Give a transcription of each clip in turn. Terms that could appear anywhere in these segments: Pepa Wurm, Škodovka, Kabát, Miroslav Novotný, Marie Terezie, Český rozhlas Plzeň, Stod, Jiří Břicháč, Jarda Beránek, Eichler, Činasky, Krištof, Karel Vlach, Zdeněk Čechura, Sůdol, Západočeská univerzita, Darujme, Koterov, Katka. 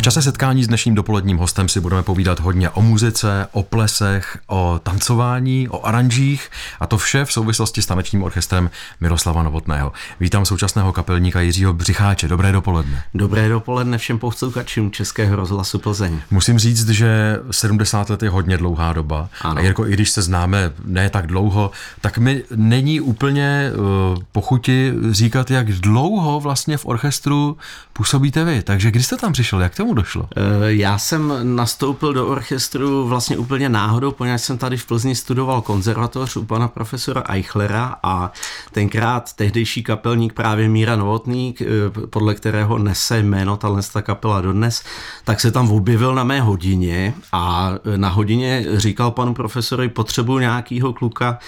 V čase setkání s dnešním dopoledním hostem si budeme povídat hodně o muzice, o plesech, o tancování, o aranžích a to vše v souvislosti s tanečním orchestrem Miroslava Novotného. Vítám současného kapelníka Jiřího Břicháče. Dobré dopoledne. Dobré dopoledne všem posluchačům Českého rozhlasu Plzeň. Musím říct, že 70 let je hodně dlouhá doba. Ano. A Jirko, i když se známe ne tak dlouho, tak mi není úplně pochuti říkat, jak dlouho vlastně v orchestru působíte vy. Takže když jste tam přišel, jak tomu došlo? Já jsem nastoupil do orchestru vlastně úplně náhodou, poněvadž jsem tady v Plzni studoval konzervatoř u pana profesora Eichlera a tenkrát tehdejší kapelník právě Míra Novotný, podle kterého nese jméno ta kapela dodnes, tak se tam objevil na mé hodině a na hodině říkal panu profesorovi, potřebuju nějakýho kluka,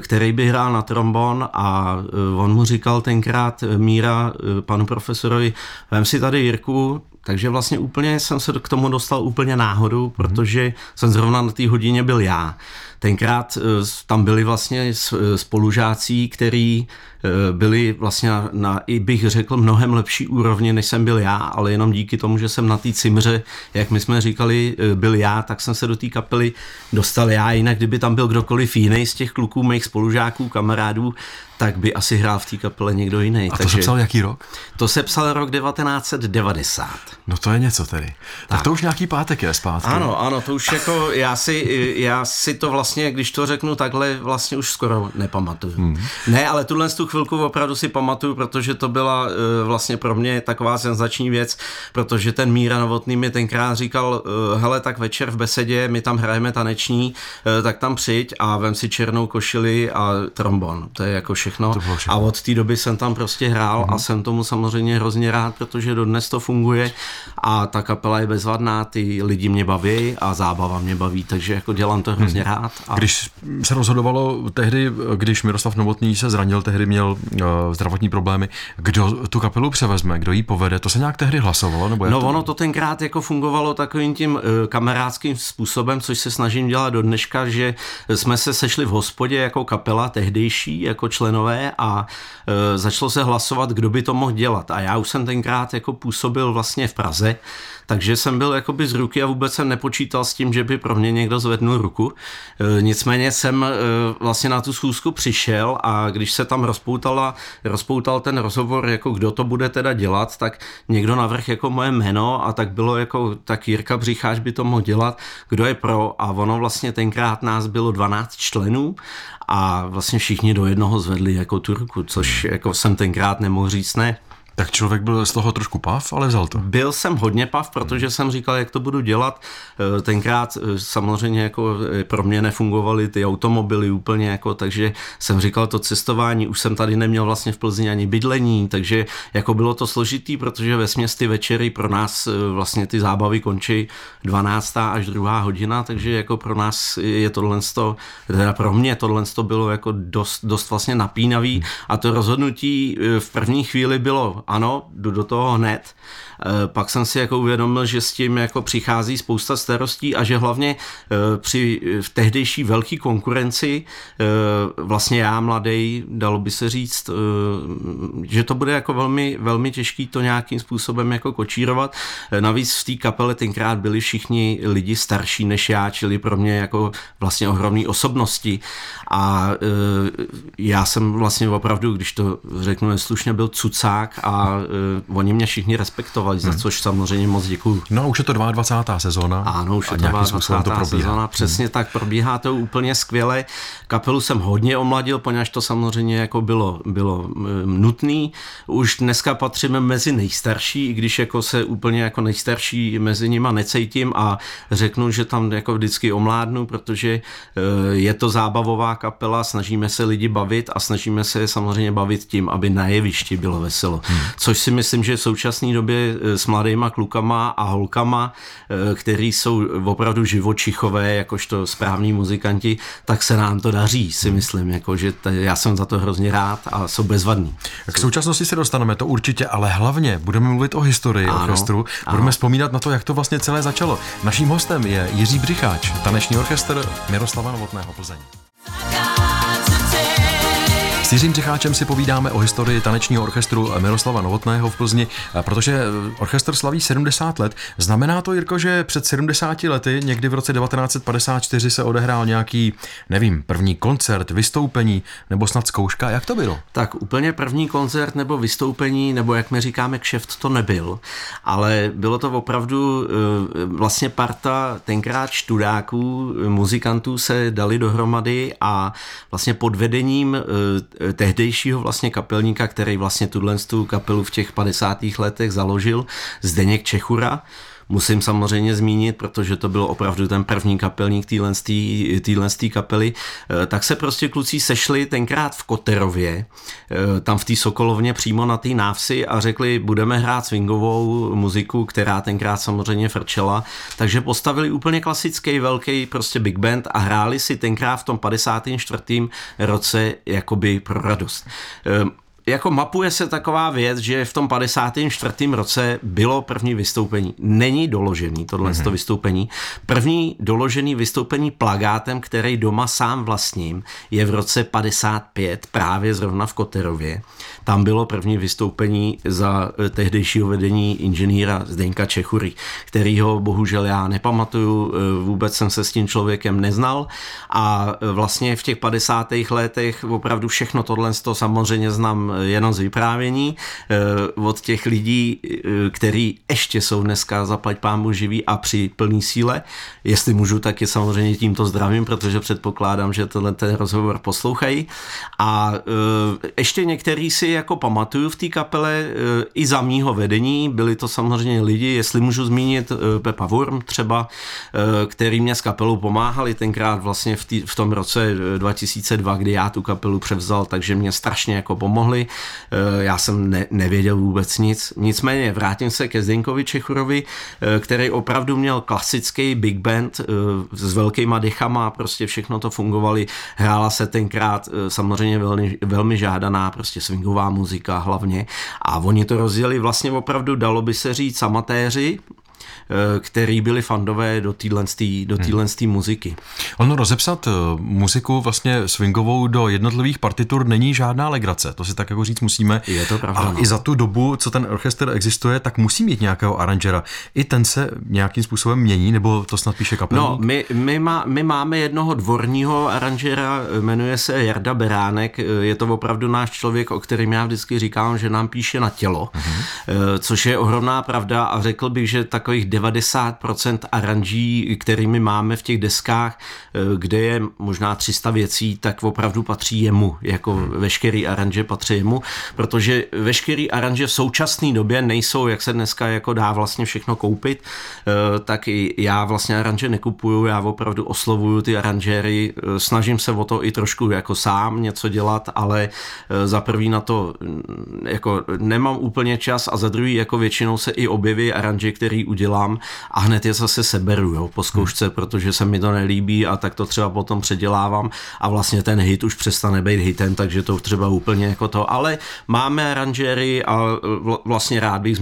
který by hrál na trombon, a on mu říkal tenkrát Míra panu profesorovi, vem si tady Jirku. Takže vlastně úplně jsem se k tomu dostal úplně náhodou, protože jsem zrovna na té hodině byl já. Tenkrát tam byli vlastně spolužáci, kteří byli vlastně na, i bych řekl, mnohem lepší úrovni, než jsem byl já, ale jenom díky tomu, že jsem na té cimře, jak my jsme říkali, byl já, tak jsem se do té kapely dostal já. Jinak kdyby tam byl kdokoliv jiný z těch kluků, mých spolužáků, kamarádů, tak by asi hrál v té kapele někdo jiný. A to se psal jaký rok? To se psal rok 1990. No to je něco tedy. Tak to už nějaký pátek je zpátky. Ano, to už jako já si to vlastně, když to řeknu takhle, vlastně už skoro nepamatuju. Ne, ale tuhle tu chvilku opravdu si pamatuju, protože to byla vlastně pro mě taková senzační věc, protože ten Míra Novotný mi tenkrát říkal, hele, tak večer v besedě, my tam hrajeme taneční, tak tam přijď a vem si černou košili a trombon. To je jako všechno. A od té doby jsem tam prostě hrál a jsem tomu samozřejmě hrozně rád, protože dodnes to funguje a ta kapela je bezvadná, ty lidi mě baví a zábava mě baví, takže jako dělám to hrozně rád. A... Když se rozhodovalo tehdy, když Miroslav Novotný se zranil, tehdy měl zdravotní problémy, kdo tu kapelu převezme, kdo ji povede, to se nějak tehdy hlasovalo? Nebo no to... ono to tenkrát jako fungovalo takovým tím kamarádským způsobem, což se snažím dělat do dneška, že jsme se sešli v hospodě jako kapela tehdejší, jako členové, a začalo se hlasovat, kdo by to mohl dělat. A já už jsem tenkrát jako působil vlastně v Praze, takže jsem byl jakoby z ruky a vůbec jsem nepočítal s tím, že by pro mě někdo zvednul ruku. Nicméně jsem vlastně na tu schůzku přišel a když se tam rozpoutal ten rozhovor, jako kdo to bude teda dělat, tak někdo navrhl jako moje jméno a tak bylo jako, tak Jirka Břicháč by to mohl dělat, kdo je pro, a ono vlastně tenkrát nás bylo 12 členů a vlastně všichni do jednoho zvedli jako tu ruku, což jako jsem tenkrát nemohl říct ne. Tak člověk byl z toho trošku pav, ale vzal to. Byl jsem hodně pav, protože jsem říkal, jak to budu dělat. Tenkrát samozřejmě jako pro mě nefungovaly ty automobily úplně, jako, takže jsem říkal to cestování, už jsem tady neměl vlastně v Plzni ani bydlení, takže jako bylo to složitý, protože vesměs ty večery pro nás vlastně ty zábavy končí 12. až 2. hodina, takže jako pro nás je tohlensto, teda pro mě tohlensto bylo jako dost vlastně napínavý a to rozhodnutí v první chvíli bylo ano, jdu do toho hned. Pak jsem si jako uvědomil, že s tím jako přichází spousta starostí a že hlavně v tehdejší velké konkurenci vlastně já mladý, dalo by se říct, že to bude jako velmi, velmi těžký to nějakým způsobem jako kočírovat. Navíc v té kapele tenkrát byli všichni lidi starší než já, čili pro mě jako vlastně ohromné osobnosti a já jsem vlastně opravdu, když to řeknu neslušně, byl cucák a oni mě všichni respektovali, za což samozřejmě moc děkuju. No a už je to 22. sezóna. Ano, už je to 22. sezóna, přesně tak, probíhá to úplně skvěle. Kapelu jsem hodně omladil, poněvadž to samozřejmě jako bylo nutný. Už dneska patříme mezi nejstarší, i když jako se úplně jako nejstarší mezi nima necítím a řeknu, že tam jako vždycky omládnu, protože je to zábavová kapela, snažíme se lidi bavit a snažíme se samozřejmě bavit tím, aby na jevišti bylo veselo. Což si myslím, že v současné době s mladýma klukama a holkama, který jsou opravdu živočichové, jakožto správní muzikanti, tak se nám to daří, si myslím, jako, že já jsem za to hrozně rád a jsou bezvadní. K současnosti se dostaneme, to určitě, ale hlavně budeme mluvit o historii orchestru, budeme vzpomínat na to, jak to vlastně celé začalo. Naším hostem je Jiří Břicháč, taneční orchestr Miroslava Novotného Plzeň. S Jiřím Břicháčem si povídáme o historii tanečního orchestru Miroslava Novotného v Plzni, protože orchestr slaví 70 let. Znamená to, Jirko, že před 70 lety, někdy v roce 1954, se odehrál nějaký, nevím, první koncert, vystoupení nebo snad zkouška? Jak to bylo? Tak úplně první koncert nebo vystoupení, nebo jak my říkáme kšeft, to nebyl. Ale bylo to opravdu vlastně parta tenkrát študáků, muzikantů se dali dohromady a vlastně pod vedením tehdejšího vlastně kapelníka, který vlastně tu kapelu v těch 50. letech založil, Zdeněk Čechura. Musím samozřejmě zmínit, protože to byl opravdu ten první kapelník téhle kapely, tak se prostě kluci sešli tenkrát v Koterově, tam v té Sokolovně přímo na té návsi a řekli, budeme hrát swingovou muziku, která tenkrát samozřejmě frčela, takže postavili úplně klasický velký prostě big band a hráli si tenkrát v tom 54. roce jakoby pro radost. Jako mapuje se taková věc, že v tom 54. roce bylo první vystoupení. Není doložený tohle vystoupení. První doložený vystoupení plagátem, který doma sám vlastním, je v roce 55, právě zrovna v Koterově. Tam bylo první vystoupení za tehdejšího vedení inženýra Zdeňka Čechury, kterýho bohužel já nepamatuju, vůbec jsem se s tím člověkem neznal a vlastně v těch 50. letech opravdu všechno tohle samozřejmě znám jenom z vyprávění od těch lidí, který ještě jsou dneska zaplať pámu živí a při plný síle. Jestli můžu, tak je samozřejmě tímto zdravím, protože předpokládám, že ten rozhovor poslouchají. A ještě některý si jako pamatuju v té kapele i za mýho vedení. Byli to samozřejmě lidi, jestli můžu zmínit Pepa Wurm třeba, který mě s kapelou pomáhali tenkrát vlastně v tom roce 2002, kdy já tu kapelu převzal, takže mě strašně jako pomohli. Já jsem nevěděl vůbec nic. Nicméně vrátím se ke Zdenkovi Čechurovi, který opravdu měl klasický big band s velkýma dechama, prostě všechno to fungovali. Hrála se tenkrát samozřejmě velmi žádaná prostě swingová muzika hlavně a oni to rozdělili vlastně opravdu, dalo by se říct, amatéři, který byli fandové do téhle muziky. Ono rozepsat muziku vlastně swingovou do jednotlivých partitur není žádná legrace, to si tak jako říct musíme. Je to pravda. A i za tu dobu, co ten orchestr existuje, tak musí mít nějakého aranžera. I ten se nějakým způsobem mění, nebo to snad píše kapelník? No, my máme jednoho dvorního aranžera, jmenuje se Jarda Beránek, je to opravdu náš člověk, o kterém já vždycky říkám, že nám píše na tělo, což je ohromná pravda a řekl bych, že takových 90% aranží, kterými máme v těch deskách, kde je možná 300 věcí, tak opravdu patří jemu, jako veškerý aranže patří jemu, protože veškerý aranže v současné době nejsou, jak se dneska jako dá vlastně všechno koupit, tak i já vlastně aranže nekupuju, já opravdu oslovuju ty aranžéry, snažím se o to i trošku jako sám něco dělat, ale za prvý na to jako nemám úplně čas a za druhý jako většinou se i objeví aranže, který udělám a hned je zase seberu po zkoušce, protože se mi to nelíbí a tak to třeba potom předělávám a vlastně ten hit už přestane být hitem, takže to třeba úplně jako to, ale máme aranžéry a vlastně rád bych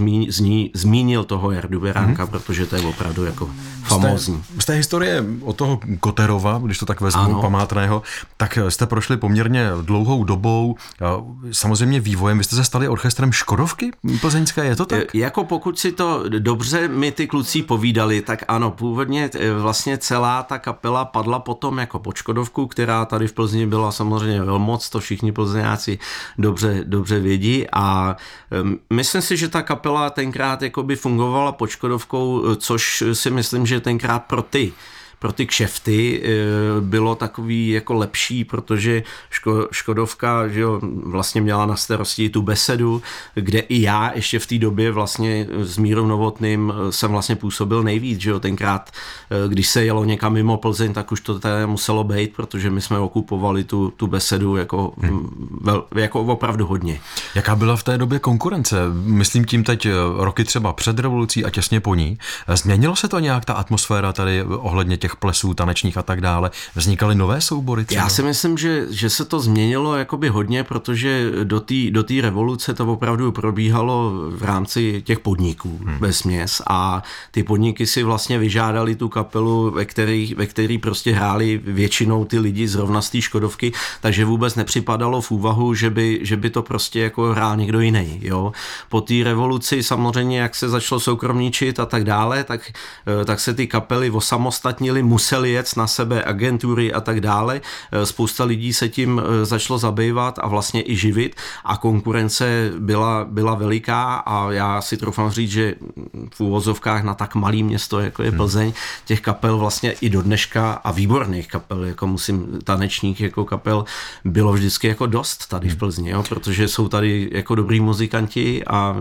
zmínil toho Jardu Beránka, protože to je opravdu jako famózní. Z té historie od toho Koterova, když to tak vezmu, ano, památného, tak jste prošli poměrně dlouhou dobou, samozřejmě vývojem, vy jste se stali orchestrem Škodovky plzeňské, je to tak? Jako pokud si to dobře mi ty kluci povídali, tak ano, původně vlastně celá ta kapela padla potom jako pod Škodovku, která tady v Plzni byla samozřejmě velmoc, to všichni plzeňáci dobře vědí a myslím si, že ta kapela tenkrát jakoby fungovala pod Škodovkou, což si myslím, že tenkrát pro ty kšefty bylo takový jako lepší, protože Škodovka, že jo, vlastně měla na starosti tu besedu, kde i já ještě v té době vlastně s Mírou Novotným jsem vlastně působil nejvíc, že jo, tenkrát, když se jelo někam mimo Plzeň, tak už to tady muselo být, protože my jsme okupovali tu besedu jako, jako opravdu hodně. Jaká byla v té době konkurence? Myslím tím teď roky třeba před revolucí a těsně po ní. Změnilo se to nějak, ta atmosféra tady ohledně těch těch plesů, tanečních a tak dále, vznikaly nové soubory třeba? Já si myslím, že se to změnilo jakoby hodně, protože do té revoluce to opravdu probíhalo v rámci těch podniků vesměs a ty podniky si vlastně vyžádali tu kapelu, ve který prostě hráli většinou ty lidi zrovna z té Škodovky, takže vůbec nepřipadalo v úvahu, že by to prostě jako hrál někdo jiný, jo. Po té revoluci samozřejmě, jak se začalo soukromničit a tak dále, tak se ty kapely osamostatnily, museli jet na sebe agentury a tak dále. Spousta lidí se tím začalo zabývat a vlastně i živit a konkurence byla veliká a já si troufám říct, že v úvozovkách na tak malý město, jako je Plzeň, těch kapel vlastně i do dneška a výborných kapel, jako musím, tanečních jako kapel bylo vždycky jako dost tady v Plzni, jo, protože jsou tady jako dobrý muzikanti a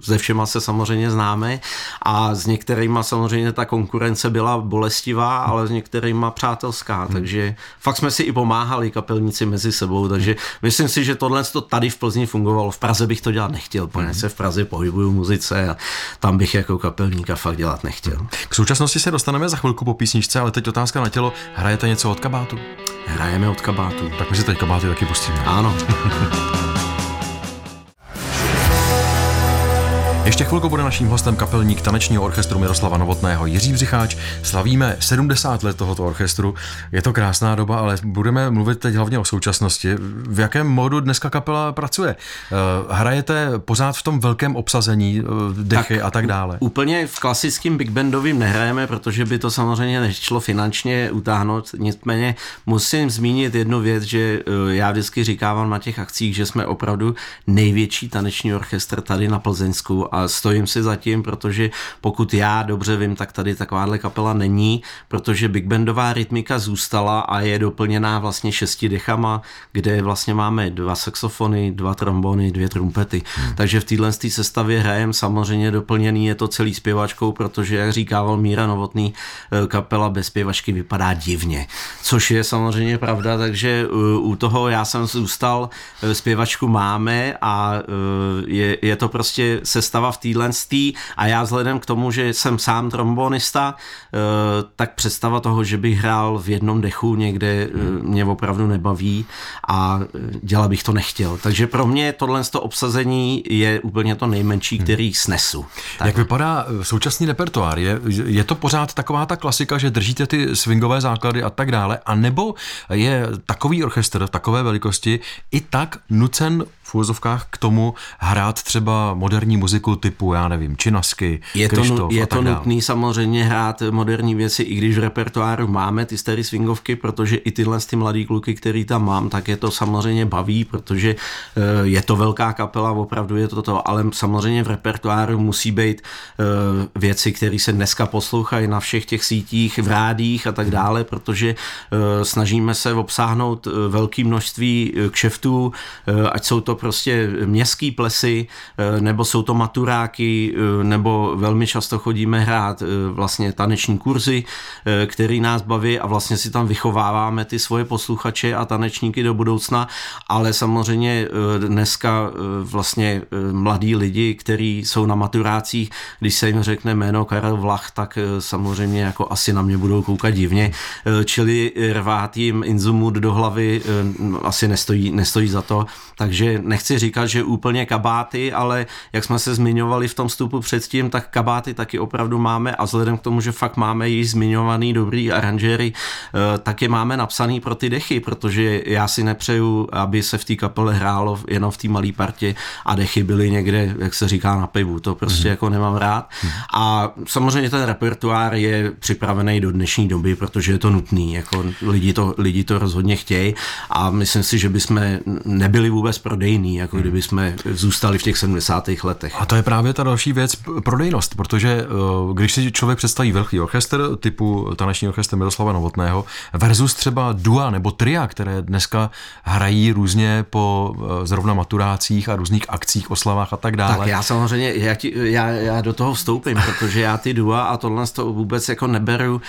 se všema se samozřejmě známe a s některýma samozřejmě ta konkurence byla bolestivá, ale s některýma přátelská, takže fakt jsme si i pomáhali kapelníci mezi sebou, takže myslím si, že tohle to tady v Plzni fungovalo. V Praze bych to dělat nechtěl, protože se v Praze pohybuju v muzice a tam bych jako kapelníka fakt dělat nechtěl. K současnosti se dostaneme za chvilku po písničce, ale teď otázka na tělo. Hrajete něco od Kabátu? Hrajeme od Kabátu. Tak my si teď Kabáty taky pustíme. Ano. Ještě chvilku bude naším hostem kapelník tanečního orchestru Miroslava Novotného Jiří Břicháč. Slavíme 70 let tohoto orchestru. Je to krásná doba, ale budeme mluvit teď hlavně o současnosti. V jakém módu dneska kapela pracuje? Hrajete pořád v tom velkém obsazení, dechy a tak dále? Úplně v klasickým big bandovým nehrajeme, protože by to samozřejmě nešlo finančně utáhnout. Nicméně musím zmínit jednu věc, že já vždycky říkávám na těch akcích, že jsme opravdu největší taneční orchestr tady na Plzeňsku. A stojím si za tím, protože pokud já dobře vím, tak tady takováhle kapela není, protože big bandová rytmika zůstala a je doplněná vlastně 6 dechama, kde vlastně máme 2 saxofony, 2 trombony, 2 trumpety. Takže v téhle sestavě hrajem samozřejmě doplněný je to celý zpěvačkou, protože jak říkával Míra Novotný, kapela bez zpěvačky vypadá divně, což je samozřejmě pravda, takže u toho já jsem zůstal, zpěvačku máme a je to prostě sestava v téhle a já vzhledem k tomu, že jsem sám trombonista, tak představa toho, že bych hrál v jednom dechu někde, mě opravdu nebaví a dělat bych to nechtěl. Takže pro mě tohle obsazení je úplně to nejmenší, který snesu. Tak. Jak vypadá současný repertoár? Je to pořád taková ta klasika, že držíte ty swingové základy a tak dále, anebo je takový orchestr takové velikosti i tak nucen v úvozovkách k tomu hrát třeba moderní muziku typu, já nevím, Činasky, Krištof a tak dále? Je to nutné samozřejmě hrát moderní věci, i když v repertoáru máme ty staré swingovky, protože i tyhle ty mladý kluky, který tam mám, tak je to samozřejmě baví, protože je to velká kapela, opravdu je to to, ale samozřejmě v repertoáru musí být věci, které se dneska poslouchají na všech těch sítích, v rádích a tak dále, protože snažíme se obsáhnout velké množství kšeftů, ať jsou to prostě městský plesy, nebo jsou to maturáky, nebo velmi často chodíme hrát vlastně taneční kurzy, který nás baví a vlastně si tam vychováváme ty svoje posluchače a tanečníky do budoucna, ale samozřejmě dneska vlastně mladí lidi, kteří jsou na maturácích, když se jim řekne jméno Karel Vlach, tak samozřejmě jako asi na mě budou koukat divně, čili rvát jim inzumut do hlavy asi nestojí za to, takže nechci říkat, že úplně Kabáty, ale jak jsme se zmiňovali v tom vstupu předtím, tak Kabáty taky opravdu máme a vzhledem k tomu, že fakt máme již zmiňovaný dobrý aranžéry, tak je máme napsaný pro ty dechy, protože já si nepřeju, aby se v té kapele hrálo jenom v té malé partě a dechy byly někde, jak se říká, na pivu. To prostě jako nemám rád. A samozřejmě ten repertoár je připravený do dnešní doby, protože je to nutný. Jako lidi to rozhodně chtějí a myslím si, že bychom nebyli vůbec prodejný, jako kdyby jsme zůstali v těch 70. letech. A to je právě ta další věc, prodejnost, protože když si člověk představí velký orchestr typu taneční orchestr Miroslava Novotného versus třeba dua nebo tria, které dneska hrají různě po zrovna maturácích a různých akcích, oslavách a tak dále. Tak já samozřejmě, já do toho vstoupím, protože já ty dua a tohle to vůbec jako neberu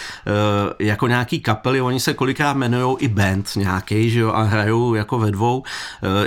jako nějaký kapely, oni se kolikrát jmenujou i band nějaký, že jo, a hrajou jako ve dvou.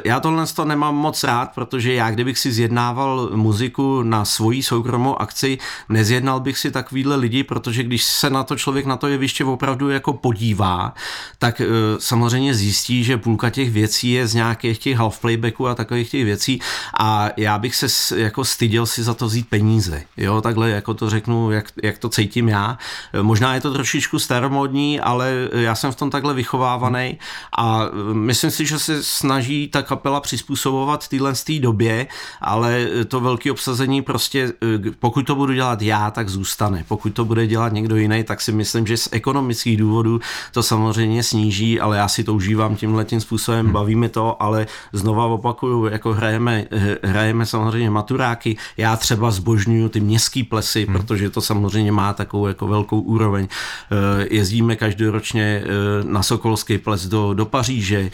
Já tohle to nemám moc rád, protože já, kdybych si zjednával muziku na svoji soukromou akci, nezjednal bych si takovýhle lidi, protože když se na to člověk na to jeviště opravdu jako podívá, tak samozřejmě zjistí, že půlka těch věcí je z nějakých těch half-playbacků a takových těch věcí a já bych se jako styděl si za to vzít peníze. Jo, takhle jako to řeknu, jak to cítím já. Možná je to trošičku staromodní, ale já jsem v tom takhle vychovávaný a myslím si, že se snaží ta kapela přizpůsobovat téhle době, ale to velké obsazení prostě, pokud to budu dělat já, tak zůstane. Pokud to bude dělat někdo jiný, tak si myslím, že z ekonomických důvodů to samozřejmě sníží, ale já si to užívám tímhletím způsobem, baví mi to, ale znova opakuju, jako hrajeme samozřejmě maturáky, já třeba zbožňuju ty městský plesy, protože to samozřejmě má takovou jako velkou úroveň. Jezdíme každoročně na Sokolský ples do Paříže,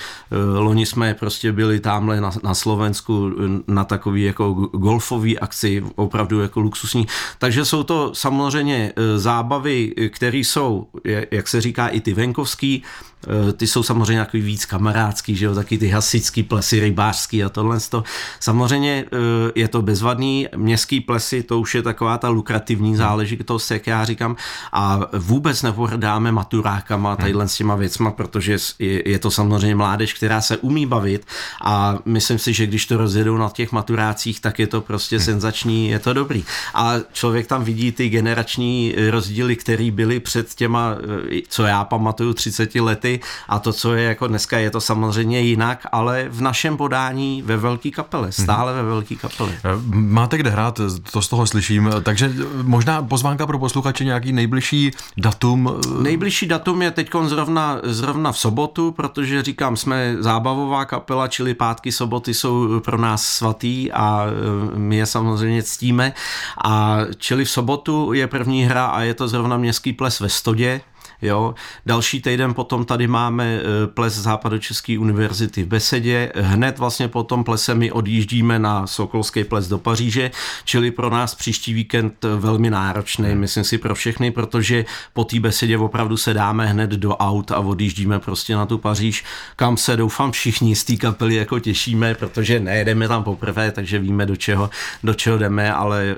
loni jsme prostě byli tamhle na Slovensku na takový jako golfový akci, opravdu jako luxusní. Takže jsou to samozřejmě zábavy, které jsou, jak se říká, i ty venkovský, ty jsou samozřejmě takový víc kamarádský, že jo, taky ty hasičský plesy, rybářský a tohle. Samozřejmě je to bezvadný, městský plesy, to už je taková ta lukrativní záležitost, jak já říkám, a vůbec nepohrdáme maturákama tadyhle s těma věcma, protože je to samozřejmě mládež, která se umí bavit a myslím si, že když to rozjedou na těch maturácích, tak je to prostě senzační, je to dobrý. A člověk tam vidí ty generační rozdíly, které byly před těma, co já pamatuju, 30 lety, a to, co je jako dneska, je to samozřejmě jinak, ale v našem podání ve velký kapele, stále ve velký kapele. Máte kde hrát, to z toho slyším, takže možná pozvánka pro posluchače, nějaký nejbližší datum? Nejbližší datum je teď zrovna v sobotu, protože říkám, jsme zábavová kapela, čili pátky, soboty jsou pro nás svatý a my je samozřejmě ctíme, a čili v sobotu je první hra a je to zrovna Městský ples ve Stodě. Jo. Další týden potom tady máme ples Západočeské univerzity v Besedě. Hned vlastně potom plesem my odjíždíme na Sokolský ples do Paříže, čili pro nás příští víkend velmi náročný, myslím si pro všechny, protože po té Besedě opravdu se dáme hned do aut a odjíždíme prostě na tu Paříž, kam se doufám všichni z té kapely jako těšíme, protože nejedeme tam poprvé, takže víme do čeho jdeme, ale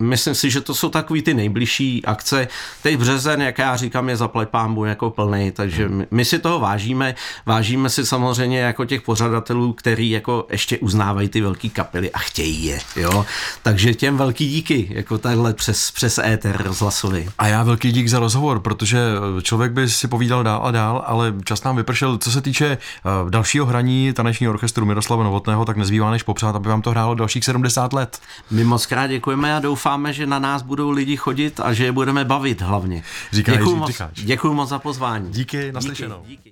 myslím si, že to jsou takový ty nejbližší akce. Teď březen, jak já říkám, je zaplať pánbu jako plný, takže my si toho vážíme si samozřejmě jako těch pořadatelů, který jako ještě uznávají ty velký kapely a chtějí je, jo, takže těm velký díky, jako takhle přes éter rozhlasový. A já velký dík za rozhovor, protože člověk by si povídal dál a dál, ale čas nám vypršel. Co se týče dalšího hraní tanečního orchestru Miroslava Novotného, tak nezbývá než popřát, aby vám to hrálo dalších 70 let. My moc krát děkujeme a doufáme, že na nás budou lidi chodit a že je budeme bavit hlavně. Říká Jiří Břicháč. Děkuji moc za pozvání. Díky, naslyšenou. Díky.